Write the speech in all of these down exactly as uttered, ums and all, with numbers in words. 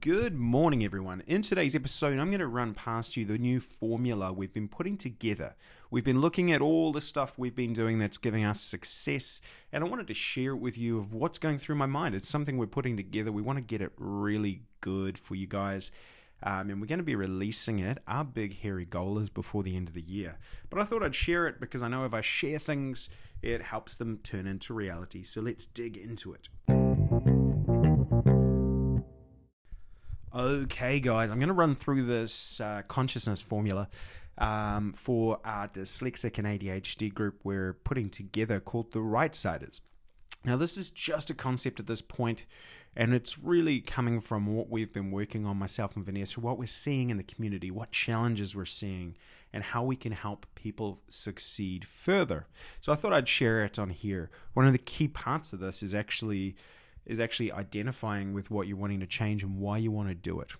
Good morning, everyone. In today's episode, I'm going to run past you the new formula we've been putting together. We've been looking at all the stuff we've been doing that's giving us success, and I wanted to share it with you of what's going through my mind. It's something we're putting together. We want to get it really good for you guys, um, and we're going to be releasing it. Our big, hairy goal is before the end of the year. But I thought I'd share it because I know if I share things, it helps them turn into reality. So let's dig into it. Okay, guys, I'm going to run through this uh, consciousness formula um, for our dyslexic and A D H D group we're putting together called The Right Siders. Now, this is just a concept at this point, and it's really coming from what we've been working on, myself and Vanessa, what we're seeing in the community, what challenges we're seeing, and how we can help people succeed further. So I thought I'd share it on here. One of the key parts of this is actually... is actually identifying with what you're wanting to change and why you want to do it.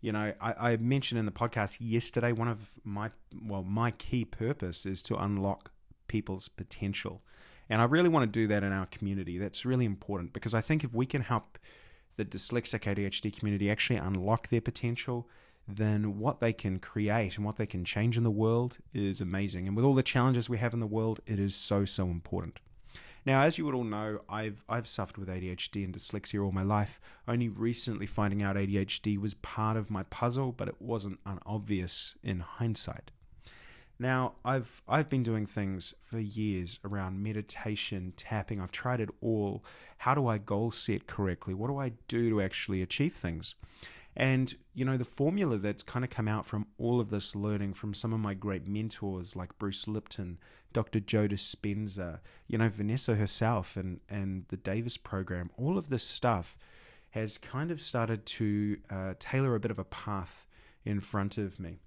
You know, I, I mentioned in the podcast yesterday, one of my, well, my key purpose is to unlock people's potential. And I really want to do that in our community. That's really important because I think if we can help the dyslexic A D H D community actually unlock their potential, then what they can create and what they can change in the world is amazing. And with all the challenges we have in the world, it is so, so important. Now, as you would all know, I've I've suffered with A D H D and dyslexia all my life, only recently finding out A D H D was part of my puzzle, but it wasn't unobvious in hindsight. Now, I've I've been doing things for years around meditation, tapping. I've tried it all. How do I goal set correctly? What do I do to actually achieve things? And, you know, the formula that's kind of come out from all of this learning from some of my great mentors like Bruce Lipton, Doctor Joe Dispenza, you know, Vanessa herself and, and the Davis program, all of this stuff has kind of started to uh, tailor a bit of a path in front of me.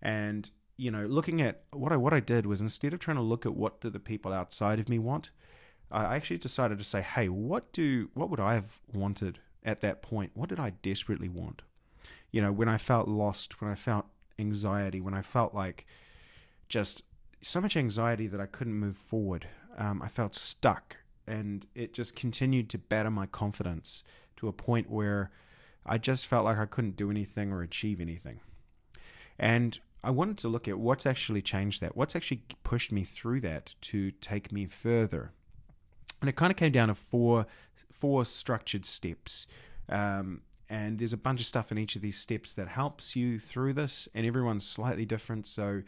And, you know, looking at what I, what I did was instead of trying to look at what do the people outside of me want, I actually decided to say, hey, what do what would I have wanted at that point? What did I desperately want? You know, when I felt lost, when I felt anxiety, when I felt like just so much anxiety that I couldn't move forward, um, I felt stuck, and it just continued to batter my confidence to a point where I just felt like I couldn't do anything or achieve anything. And I wanted to look at what's actually changed that, what's actually pushed me through that to take me further. And it kind of came down to four four structured steps. Um, and there's a bunch of stuff in each of these steps that helps you through this, and everyone's slightly different. So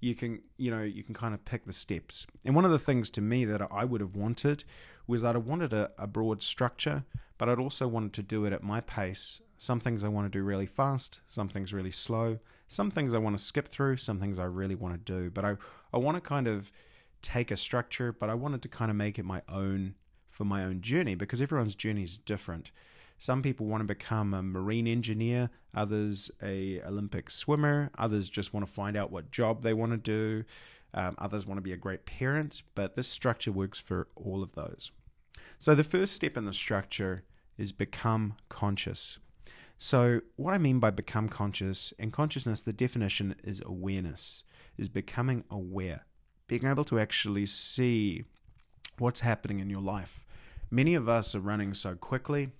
you can, you know, you can kind of pick the steps. And one of the things to me that I would have wanted was I'd have wanted a, a broad structure, but I'd also wanted to do it at my pace. Some things I want to do really fast, some things really slow, some things I want to skip through, some things I really want to do. But I, I want to kind of take a structure, but I wanted to kind of make it my own for my own journey because everyone's journey is different. Some people want to become a marine engineer, others a Olympic swimmer, others just want to find out what job they want to do, um, others want to be a great parent, but this structure works for all of those. So the first step in the structure is become conscious. So what I mean by become conscious, and consciousness, the definition is awareness, is becoming aware. Being able to actually see what's happening in your life. Many of us are running so quickly,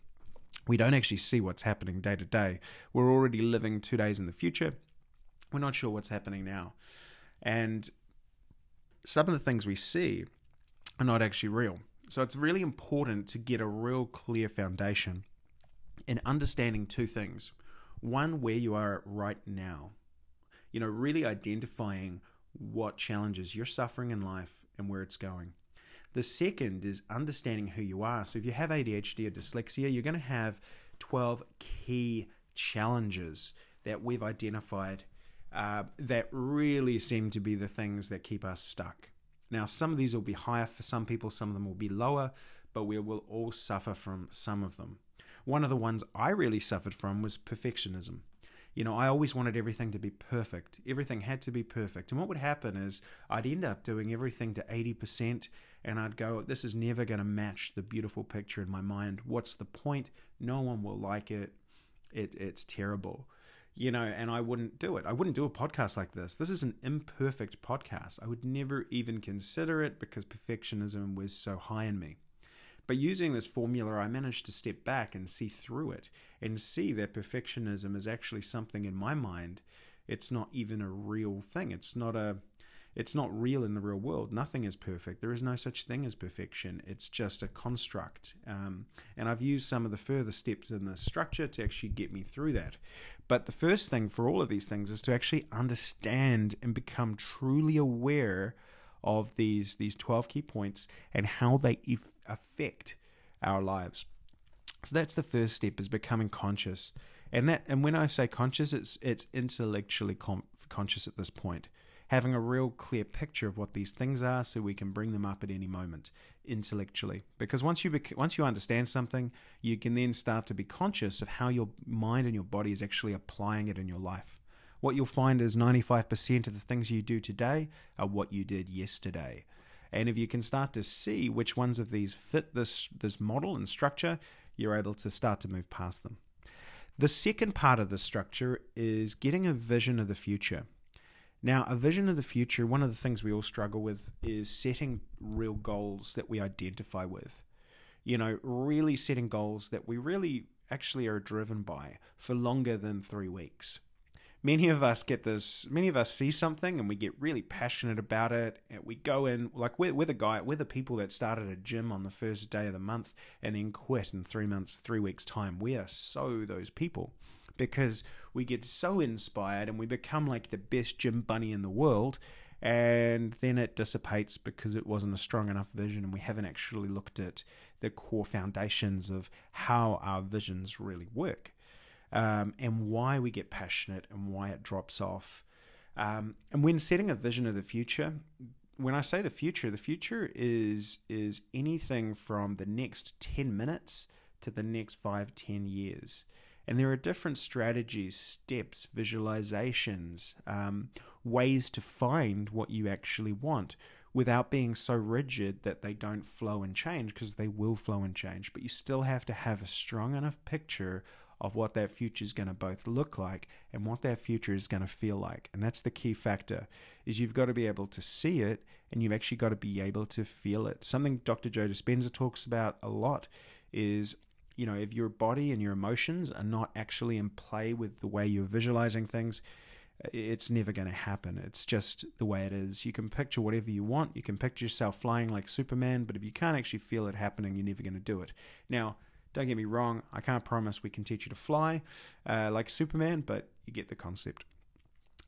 we don't actually see what's happening day to day. We're already living two days in the future. We're not sure what's happening now. And some of the things we see are not actually real. So it's really important to get a real clear foundation in understanding two things. One, where you are right now. You know, really identifying what challenges you're suffering in life and where it's going. The second is understanding who you are. So if you have A D H D or dyslexia, you're going to have twelve key challenges that we've identified uh, that really seem to be the things that keep us stuck. Now, some of these will be higher for some people, some of them will be lower, but we will all suffer from some of them. One of the ones I really suffered from was perfectionism. You know, I always wanted everything to be perfect. Everything had to be perfect. And what would happen is I'd end up doing everything to eighty percent and I'd go, this is never going to match the beautiful picture in my mind. What's the point? No one will like it. It it's terrible. You know, and I wouldn't do it. I wouldn't do a podcast like this. This is an imperfect podcast. I would never even consider it because perfectionism was so high in me. By using this formula, I managed to step back and see through it and see that perfectionism is actually something in my mind. It's not even a real thing. It's not a, it's not real in the real world. Nothing is perfect. There is no such thing as perfection. It's just a construct. Um, and I've used some of the further steps in the structure to actually get me through that. But the first thing for all of these things is to actually understand and become truly aware of these these twelve key points and how they eff- affect our lives. So that's the first step, is becoming conscious. And that, and when I say conscious, it's it's intellectually com- conscious at this point, having a real clear picture of what these things are, so we can bring them up at any moment intellectually. Because once you bec- once you understand something, you can then start to be conscious of how your mind and your body is actually applying it in your life. What you'll find is ninety-five percent of the things you do today are what you did yesterday. And if you can start to see which ones of these fit this, this model and structure, you're able to start to move past them. The second part of the structure is getting a vision of the future. Now, a vision of the future, one of the things we all struggle with is setting real goals that we identify with. You know, really setting goals that we really actually are driven by for longer than three weeks. Many of us get this, many of us see something and we get really passionate about it, and we go in, like we're, we're the guy, we're the people that started a gym on the first day of the month and then quit in three months, three weeks time. We are so those people, because we get so inspired and we become like the best gym bunny in the world, and then it dissipates because it wasn't a strong enough vision and we haven't actually looked at the core foundations of how our visions really work. Um, and why we get passionate and why it drops off. Um, and when setting a vision of the future, when I say the future, the future is is anything from the next ten minutes to the next five, ten years. And there are different strategies, steps, visualizations, um, ways to find what you actually want without being so rigid that they don't flow and change, because they will flow and change. But you still have to have a strong enough picture of what that future is going to both look like and what that future is going to feel like. And that's the key factor, is you've got to be able to see it, and you've actually got to be able to feel it. Something Doctor Joe Dispenza talks about a lot is, you know, if your body and your emotions are not actually in play with the way you're visualizing things, it's never going to happen. It's just the way it is. You can picture whatever you want. You can picture yourself flying like Superman, but if you can't actually feel it happening, you're never going to do it. Now, don't get me wrong, I can't promise we can teach you to fly uh, like Superman, but you get the concept.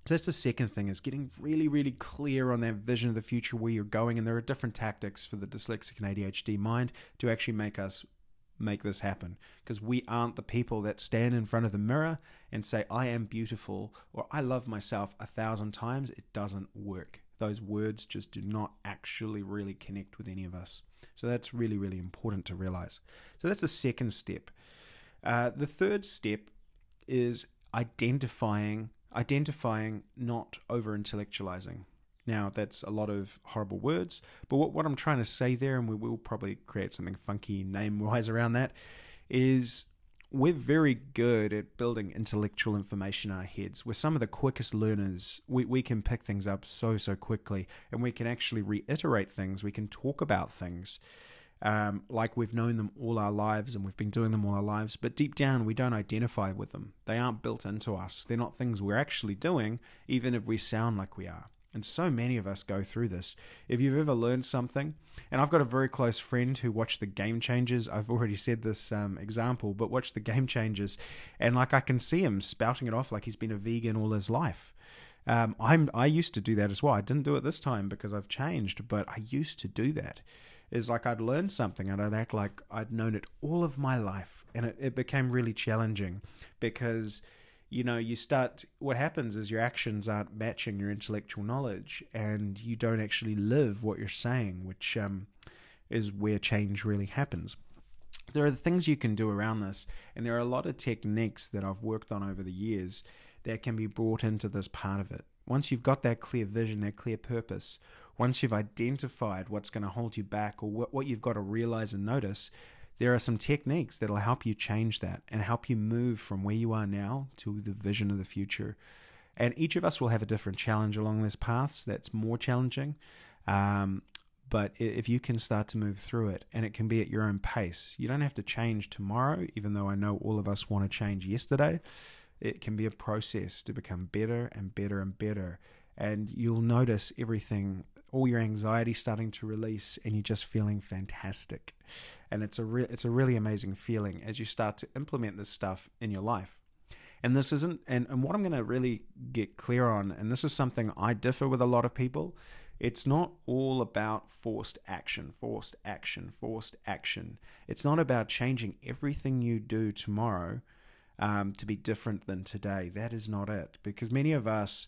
So that's the second thing, is getting really, really clear on that vision of the future, where you're going. And there are different tactics for the dyslexic and A D H D mind to actually make us make this happen, because we aren't the people that stand in front of the mirror and say, I am beautiful, or I love myself a thousand times. It doesn't work. Those words just do not actually really connect with any of us. So that's really, really important to realize. So that's the second step. Uh, the third step is identifying, identifying, not over-intellectualizing. Now, that's a lot of horrible words, but what, what I'm trying to say there, and we will probably create something funky name-wise around that, is we're very good at building intellectual information in our heads. We're some of the quickest learners. We we can pick things up so, so quickly, and we can actually reiterate things. We can talk about things um, like we've known them all our lives and we've been doing them all our lives, but deep down, we don't identify with them. They aren't built into us. They're not things we're actually doing, even if we sound like we are. And so many of us go through this. If you've ever learned something, and I've got a very close friend who watched the Game Changers. I've already said this um, example, but watched the Game Changers. And like, I can see him spouting it off like he's been a vegan all his life. Um, I'm, I used to do that as well. I didn't do it this time because I've changed, but I used to do that. It's like I'd learn something and I'd act like I'd known it all of my life. And it, it became really challenging, because you know, you start, what happens is your actions aren't matching your intellectual knowledge, and you don't actually live what you're saying, which um, is where change really happens. There are things you can do around this, and there are a lot of techniques that I've worked on over the years that can be brought into this part of it. Once you've got that clear vision, that clear purpose, once you've identified what's going to hold you back, or what, what you've got to realize and notice, there are some techniques that'll help you change that and help you move from where you are now to the vision of the future. And each of us will have a different challenge along this path, so that's more challenging. Um, But if you can start to move through it, and it can be at your own pace, you don't have to change tomorrow, even though I know all of us want to change yesterday. It can be a process to become better and better and better. And you'll notice everything, all your anxiety starting to release, and you're just feeling fantastic. And it's a, re it's a really amazing feeling as you start to implement this stuff in your life. And this isn't, and, and what I'm going to really get clear on, and this is something I differ with a lot of people, it's not all about forced action, forced action, forced action. It's not about changing everything you do tomorrow um, to be different than today. That is not it. Because many of us,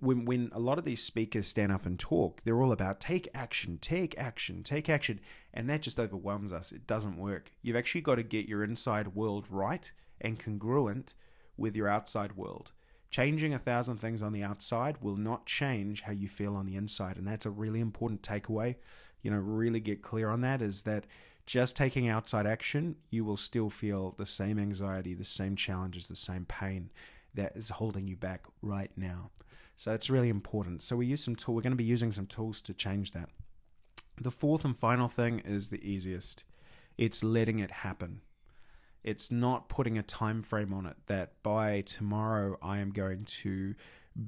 when, when a lot of these speakers stand up and talk, they're all about take action, take action, take action. And that just overwhelms us. It doesn't work. You've actually got to get your inside world right and congruent with your outside world. Changing a thousand things on the outside will not change how you feel on the inside. And that's a really important takeaway. You know, really get clear on that, is that just taking outside action, you will still feel the same anxiety, the same challenges, the same pain that is holding you back right now. So it's really important. So we use some tool. We're going to be using some tools to change that. The fourth and final thing is the easiest. It's letting it happen. It's not putting a time frame on it that by tomorrow I am going to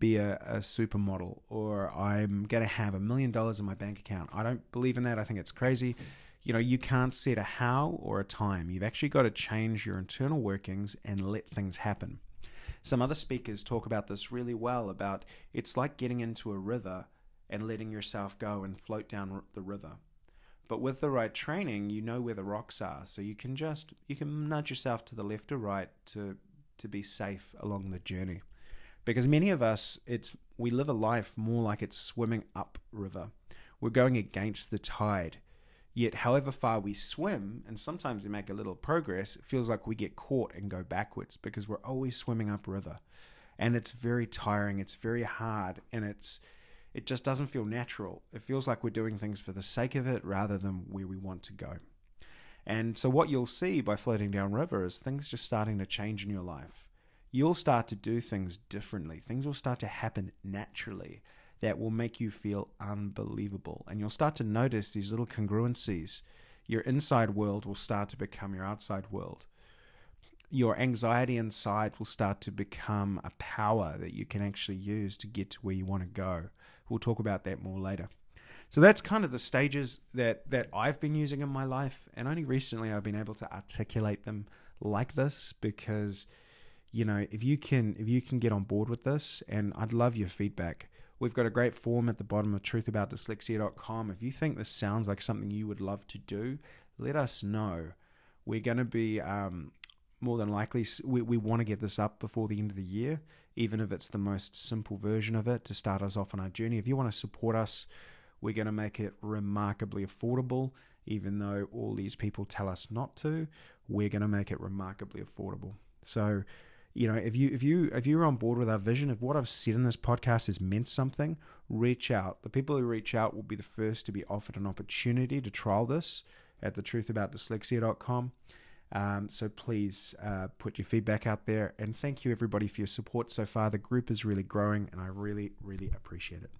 be a, a supermodel, or I'm going to have a million dollars in my bank account. I don't believe in that. I think it's crazy. You know, you can't set a how or a time. You've actually got to change your internal workings and let things happen. Some other speakers talk about this really well, about it's like getting into a river and letting yourself go and float down the river. But with the right training, you know where the rocks are. So you can just, you can nudge yourself to the left or right to, to be safe along the journey. Because many of us, it's, we live a life more like it's swimming upriver. We're going against the tide. Yet however far we swim, and sometimes we make a little progress, it feels like we get caught and go backwards because we're always swimming upriver. And it's very tiring. It's very hard. And it's, it just doesn't feel natural. It feels like we're doing things for the sake of it rather than where we want to go. And so what you'll see by floating downriver is things just starting to change in your life. You'll start to do things differently. Things will start to happen naturally that will make you feel unbelievable. And you'll start to notice these little congruencies. Your inside world will start to become your outside world. Your anxiety inside will start to become a power that you can actually use to get to where you want to go. We'll talk about that more later. So that's kind of the stages that, that I've been using in my life. And only recently I've been able to articulate them like this, because, you know, if you can, if you can get on board with this, and I'd love your feedback. We've got a great form at the bottom of truth about dyslexia dot com. If you think this sounds like something you would love to do, let us know. We're going to be... Um, more than likely, we, we want to get this up before the end of the year, even if it's the most simple version of it to start us off on our journey. If you want to support us, we're going to make it remarkably affordable, even though all these people tell us not to. We're going to make it remarkably affordable. So, you know, if you if you if you're on board with our vision, if what I've said in this podcast has meant something, reach out. The people who reach out will be the first to be offered an opportunity to trial this at the truth about dyslexia dot com. Um, so please uh, put your feedback out there, and thank you everybody for your support so far. The group is really growing, and I really, really appreciate it.